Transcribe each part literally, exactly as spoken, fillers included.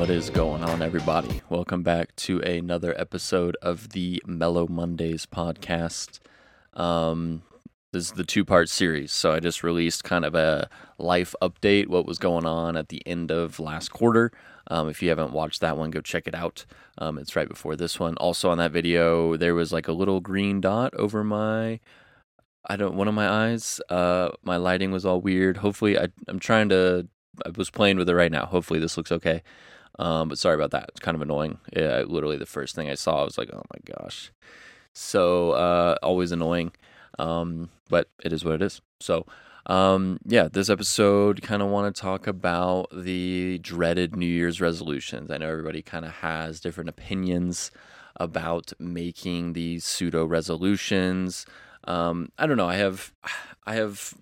What is going on, everybody? Welcome back to another episode of the Mellow Mondays podcast. Um, this is the two-part series, so I just released kind of a life update, what was going on at the end of last quarter. Um, if you haven't watched that one, go check it out. Um, it's right before this one. Also on that video, there was like a little green dot over my... I don't, one of my eyes, uh, my lighting was all weird. Hopefully I, I'm trying to, I was playing with it right now. Hopefully this looks okay. Um, but sorry about that. It's kind of annoying. Yeah, literally the first thing I saw, I was like, oh my gosh. So, uh, always annoying. Um, but it is what it is. So, um, yeah, this episode kind of want to talk about the dreaded New Year's resolutions. I know everybody kind of has different opinions about making these pseudo resolutions. Um, I don't know. I have, I have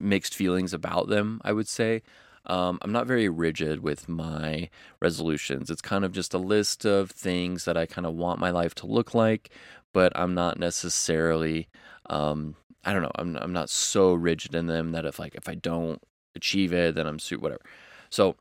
mixed feelings about them, I would say. Um, I'm not very rigid with my resolutions. It's kind of just a list of things that I kind of want my life to look like, but I'm not necessarily, um, I don't know. I'm, I'm not so rigid in them that if like, if I don't achieve it, then I'm su- whatever. So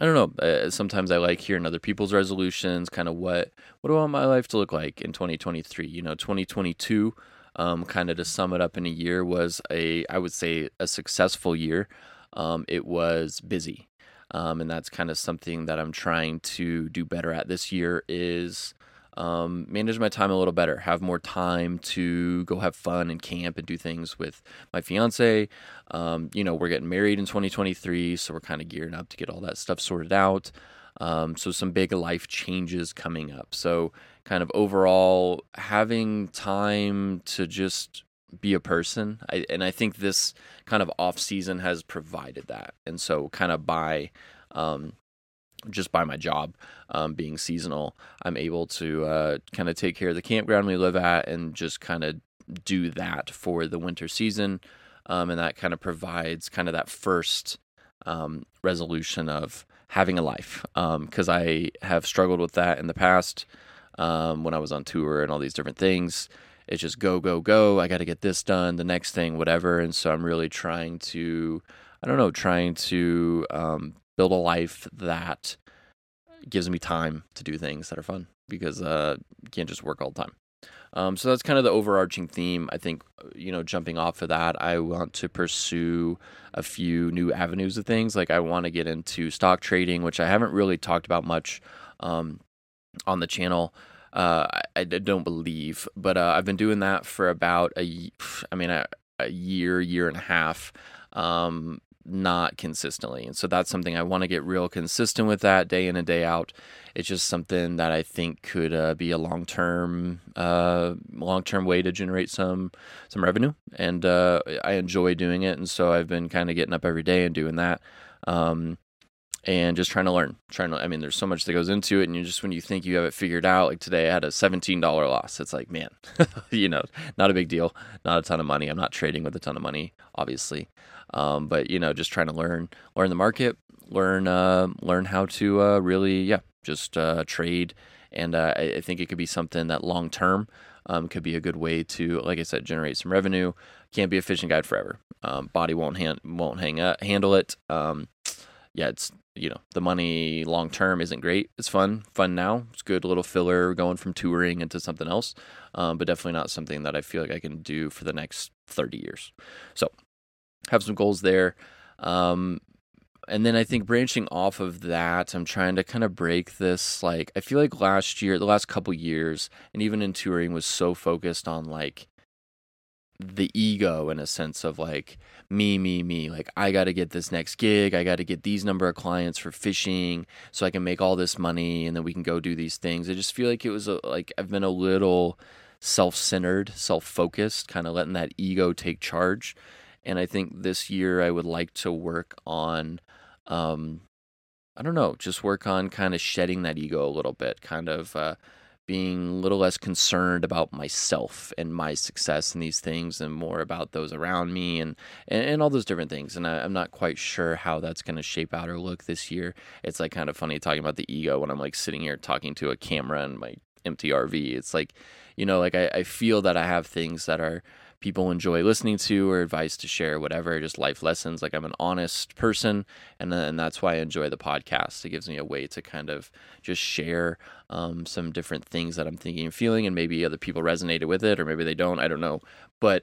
I don't know. Uh, sometimes I like hearing other people's resolutions, kind of what, what do I want my life to look like in twenty twenty-three, you know, twenty twenty-two, Um, kind of to sum it up in a year was a, I would say a successful year. Um, it was busy. Um, and that's kind of something that I'm trying to do better at this year is, um, manage my time a little better, have more time to go have fun and camp and do things with my fiance. Um, you know, we're getting married in twenty twenty-three, so we're kind of gearing up to get all that stuff sorted out. Um, so some big life changes coming up. So kind of overall having time to just be a person. I, and I think this kind of off season has provided that. And so kind of by, um, just by my job, um, being seasonal, I'm able to, uh, kind of take care of the campground we live at and just kind of do that for the winter season. Um, and that kind of provides kind of that first, um, resolution of having a life, um, because I have struggled with that in the past, um, when I was on tour and all these different things. It's just go, go, go, I got to get this done, the next thing, whatever, and so I'm really trying to, I don't know, trying to um, build a life that gives me time to do things that are fun, because uh, you can't just work all the time. Um, so that's kind of the overarching theme. I think, you know, jumping off of that, I want to pursue a few new avenues of things. Like I want to get into stock trading, which I haven't really talked about much um, on the channel. Uh, I, I don't believe, but uh, I've been doing that for about a, I mean, a, a year, year and a half, um, not consistently. And so that's something I want to get real consistent with, that day in and day out. It's just something that I think could uh, be a long-term, uh, long-term way to generate some, some revenue. And, uh, I enjoy doing it. And so I've been kind of getting up every day and doing that. Um, and just trying to learn, trying to, I mean, there's so much that goes into it. And you just, when you think you have it figured out, like today I had a seventeen dollars loss. It's like, man, you know, not a big deal, not a ton of money. I'm not trading with a ton of money, obviously. Um, but you know, just trying to learn, learn the market, learn, uh, learn how to, uh, really, yeah, just, uh, trade. And, uh, I, I think it could be something that long-term, um, could be a good way to, like I said, generate some revenue. Can't be a fishing guide forever. Um, body won't hand, won't hang up, handle it. Um, yeah, it's, you know, the money long-term isn't great. It's fun, fun now. It's good, a little filler going from touring into something else. Um, but definitely not something that I feel like I can do for the next thirty years. So have some goals there. Um, and then I think branching off of that, I'm trying to kind of break this, like, I feel like last year, the last couple years, and even in touring was so focused on like the ego, in a sense of like me, me, me, like I got to get this next gig. I got to get these number of clients for fishing so I can make all this money and then we can go do these things. I just feel like it was a, like, I've been a little self-centered, self-focused, kind of letting that ego take charge. And I think this year I would like to work on, um, I don't know, just work on kind of shedding that ego a little bit, kind of, uh, being a little less concerned about myself and my success and these things and more about those around me and, and, and all those different things. And I, I'm not quite sure how that's going to shape out or look this year. It's like kind of funny talking about the ego when I'm like sitting here talking to a camera in my empty R V. It's like, you know, like I, I feel that I have things that are people enjoy listening to, or advice to share, whatever, just life lessons. Like, I'm an honest person, and then that's why I enjoy the podcast. It gives me a way to kind of just share um, some different things that I'm thinking and feeling, and maybe other people resonated with it, or maybe they don't. I don't know, but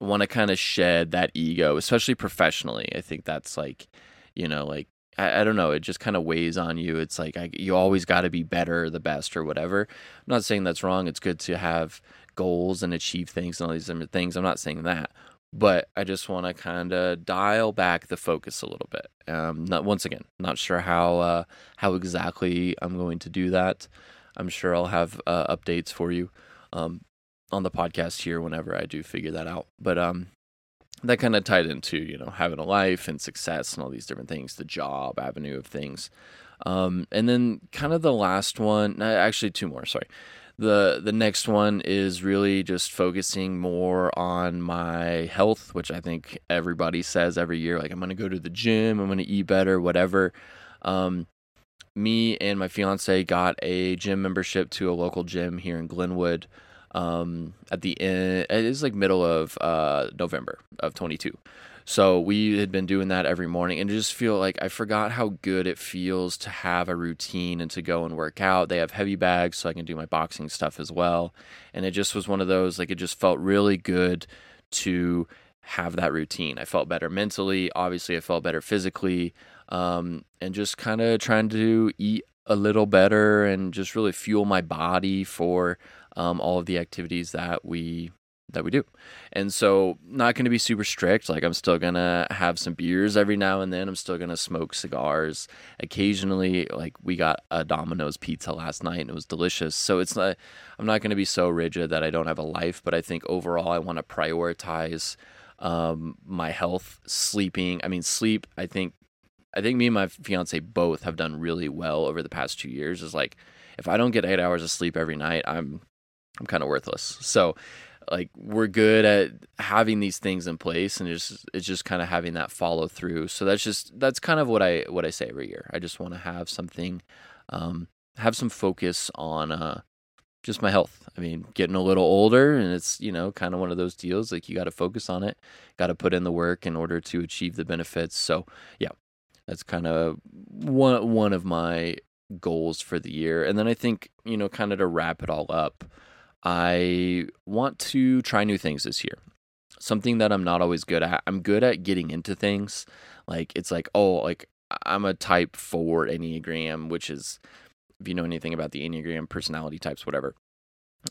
I want to kind of shed that ego, especially professionally. I think that's like, you know, like, I, I don't know. It just kind of weighs on you. It's like I, you always got to be better, the best, or whatever. I'm not saying that's wrong. It's good to have goals and achieve things and all these different things. I'm not saying that. But I just want to kind of dial back the focus a little bit. Um, not, once again, not sure how uh, how exactly I'm going to do that. I'm sure I'll have uh, updates for you um, on the podcast here whenever I do figure that out. But um that kind of tied into, you know, having a life and success and all these different things, the job avenue of things. Um, and then kind of the last one, actually two more, sorry. The the next one is really just focusing more on my health, which I think everybody says every year, like, I'm going to go to the gym, I'm going to eat better, whatever. Um, me and my fiance got a gym membership to a local gym here in Glenwood. Um, at the end, it is like middle of, uh, November of twenty-two. So we had been doing that every morning, and I just feel like I forgot how good it feels to have a routine and to go and work out. They have heavy bags, so I can do my boxing stuff as well. And it just was one of those, like, it just felt really good to have that routine. I felt better mentally. Obviously I felt better physically, um, and just kind of trying to eat a little better and just really fuel my body for, Um, all of the activities that we that we do. And so, not going to be super strict. Like, I'm still going to have some beers every now and then. I'm still going to smoke cigars occasionally. Like, we got a Domino's pizza last night and it was delicious. So it's not, I'm not going to be so rigid that I don't have a life, but I think overall I want to prioritize um, my health, sleeping. I mean, sleep, I think I think me and my fiance both have done really well over the past two years. Is like, if I don't get eight hours of sleep every night, I'm I'm kind of worthless. So, like, we're good at having these things in place, and it's just, it's just kind of having that follow through. So that's just, that's kind of what I, what I say every year. I just want to have something, um, have some focus on, uh, just my health. I mean, getting a little older, and it's, you know, kind of one of those deals, like, you got to focus on it, got to put in the work in order to achieve the benefits. So yeah, that's kind of one, one of my goals for the year. And then I think, you know, kind of to wrap it all up, I want to try new things this year. Something that I'm not always good at. I'm good at getting into things. Like, it's like, oh, like, I'm a type four Enneagram, which is, if you know anything about the Enneagram, personality types, whatever.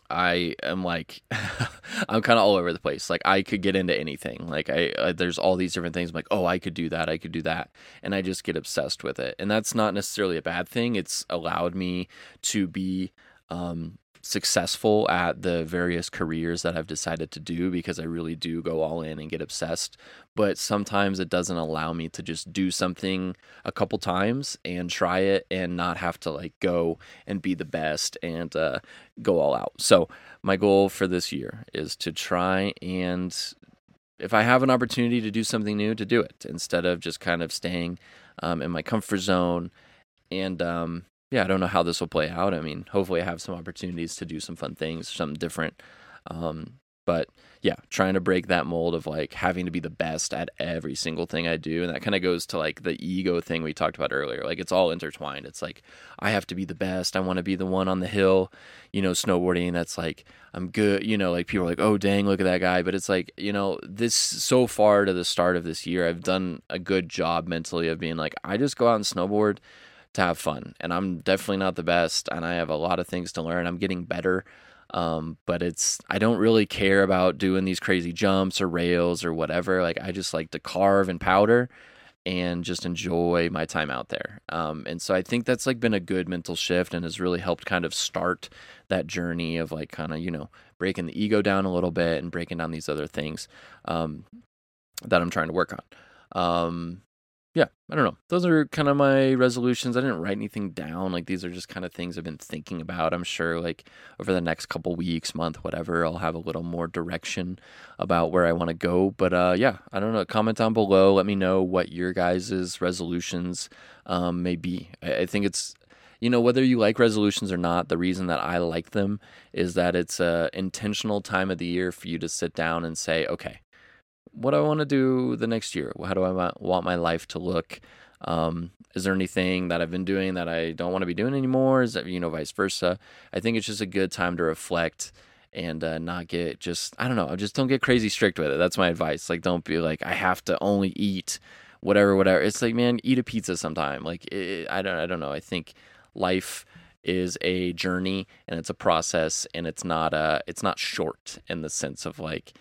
I am like, I'm kind of all over the place. Like, I could get into anything. Like, I, uh, there's all these different things. I'm like, oh, I could do that. I could do that. And I just get obsessed with it. And that's not necessarily a bad thing. It's allowed me to be, um, successful at the various careers that I've decided to do, because I really do go all in and get obsessed. But sometimes it doesn't allow me to just do something a couple times and try it and not have to, like, go and be the best and uh, go all out. So my goal for this year is to try, and if I have an opportunity to do something new, to do it, instead of just kind of staying um, in my comfort zone. And um yeah, I don't know how this will play out. I mean, hopefully I have some opportunities to do some fun things, something different. Um, but yeah, trying to break that mold of, like, having to be the best at every single thing I do. And that kind of goes to, like, the ego thing we talked about earlier. Like, it's all intertwined. It's like, I have to be the best. I want to be the one on the hill, you know, snowboarding. That's like, I'm good. You know, like, people are like, oh, dang, look at that guy. But it's like, you know, this, so far to the start of this year, I've done a good job mentally of being like, I just go out and snowboard to have fun, and I'm definitely not the best, and I have a lot of things to learn. I'm getting better, um, but it's, I don't really care about doing these crazy jumps or rails or whatever. Like, I just like to carve and powder and just enjoy my time out there. Um, and so I think that's, like, been a good mental shift, and has really helped kind of start that journey of, like, kind of, you know, breaking the ego down a little bit and breaking down these other things um, that I'm trying to work on. Um, Yeah, I don't know. Those are kind of my resolutions. I didn't write anything down. Like, these are just kind of things I've been thinking about. I'm sure, like, over the next couple weeks, month, whatever, I'll have a little more direction about where I want to go. But uh, yeah, I don't know. Comment down below. Let me know what your guys' resolutions um, may be. I, I think it's, you know, whether you like resolutions or not, the reason that I like them is that it's an intentional time of the year for you to sit down and say, okay, what do I want to do the next year? How do I want my life to look? Um, is there anything that I've been doing that I don't want to be doing anymore? Is that, you know, vice versa? I think it's just a good time to reflect and uh, not get just, I don't know, just don't get crazy strict with it. That's my advice. Like, don't be like, I have to only eat whatever, whatever. It's like, man, eat a pizza sometime. Like, it, I don't, I don't know. I think life is a journey and it's a process, and it's not uh it's not short in the sense of like,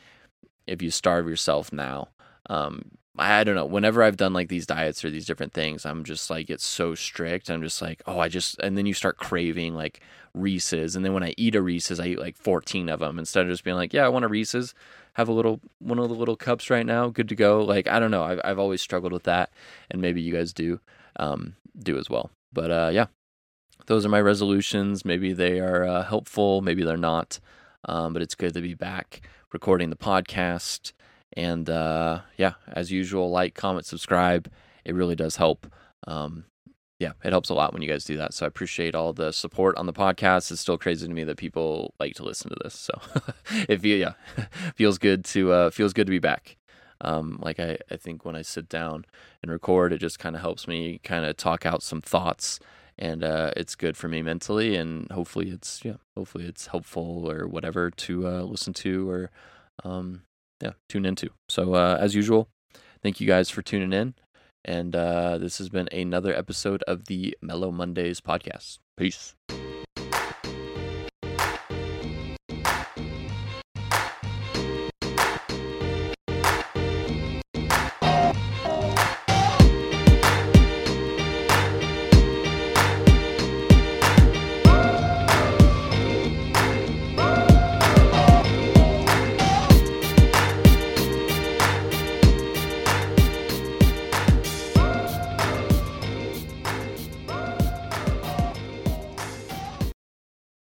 if you starve yourself now, um, I don't know. Whenever I've done like these diets or these different things, I'm just like, it's so strict. I'm just like, oh, I just, and then you start craving like Reese's. And then when I eat a Reese's, I eat like fourteen of them instead of just being like, yeah, I want a Reese's, have a little, one of the little cups right now. Good to go. Like, I don't know. I've, I've always struggled with that. And maybe you guys do, um, do as well. But, uh, yeah, those are my resolutions. Maybe they are uh, helpful. Maybe they're not. Um, but it's good to be back recording the podcast. And, uh, yeah, as usual, like, comment, subscribe. It really does help. Um, yeah, it helps a lot when you guys do that. So I appreciate all the support on the podcast. It's still crazy to me that people like to listen to this. So it feel, yeah, feels good to, uh, feels good to be back. Um, like I, I think when I sit down and record, it just kind of helps me kind of talk out some thoughts, and, uh, it's good for me mentally, and hopefully it's, yeah, hopefully it's helpful or whatever to, uh, listen to, or, um, yeah, tune into. So uh, as usual, thank you guys for tuning in. And uh, this has been another episode of the Mellow Mondays podcast. Peace.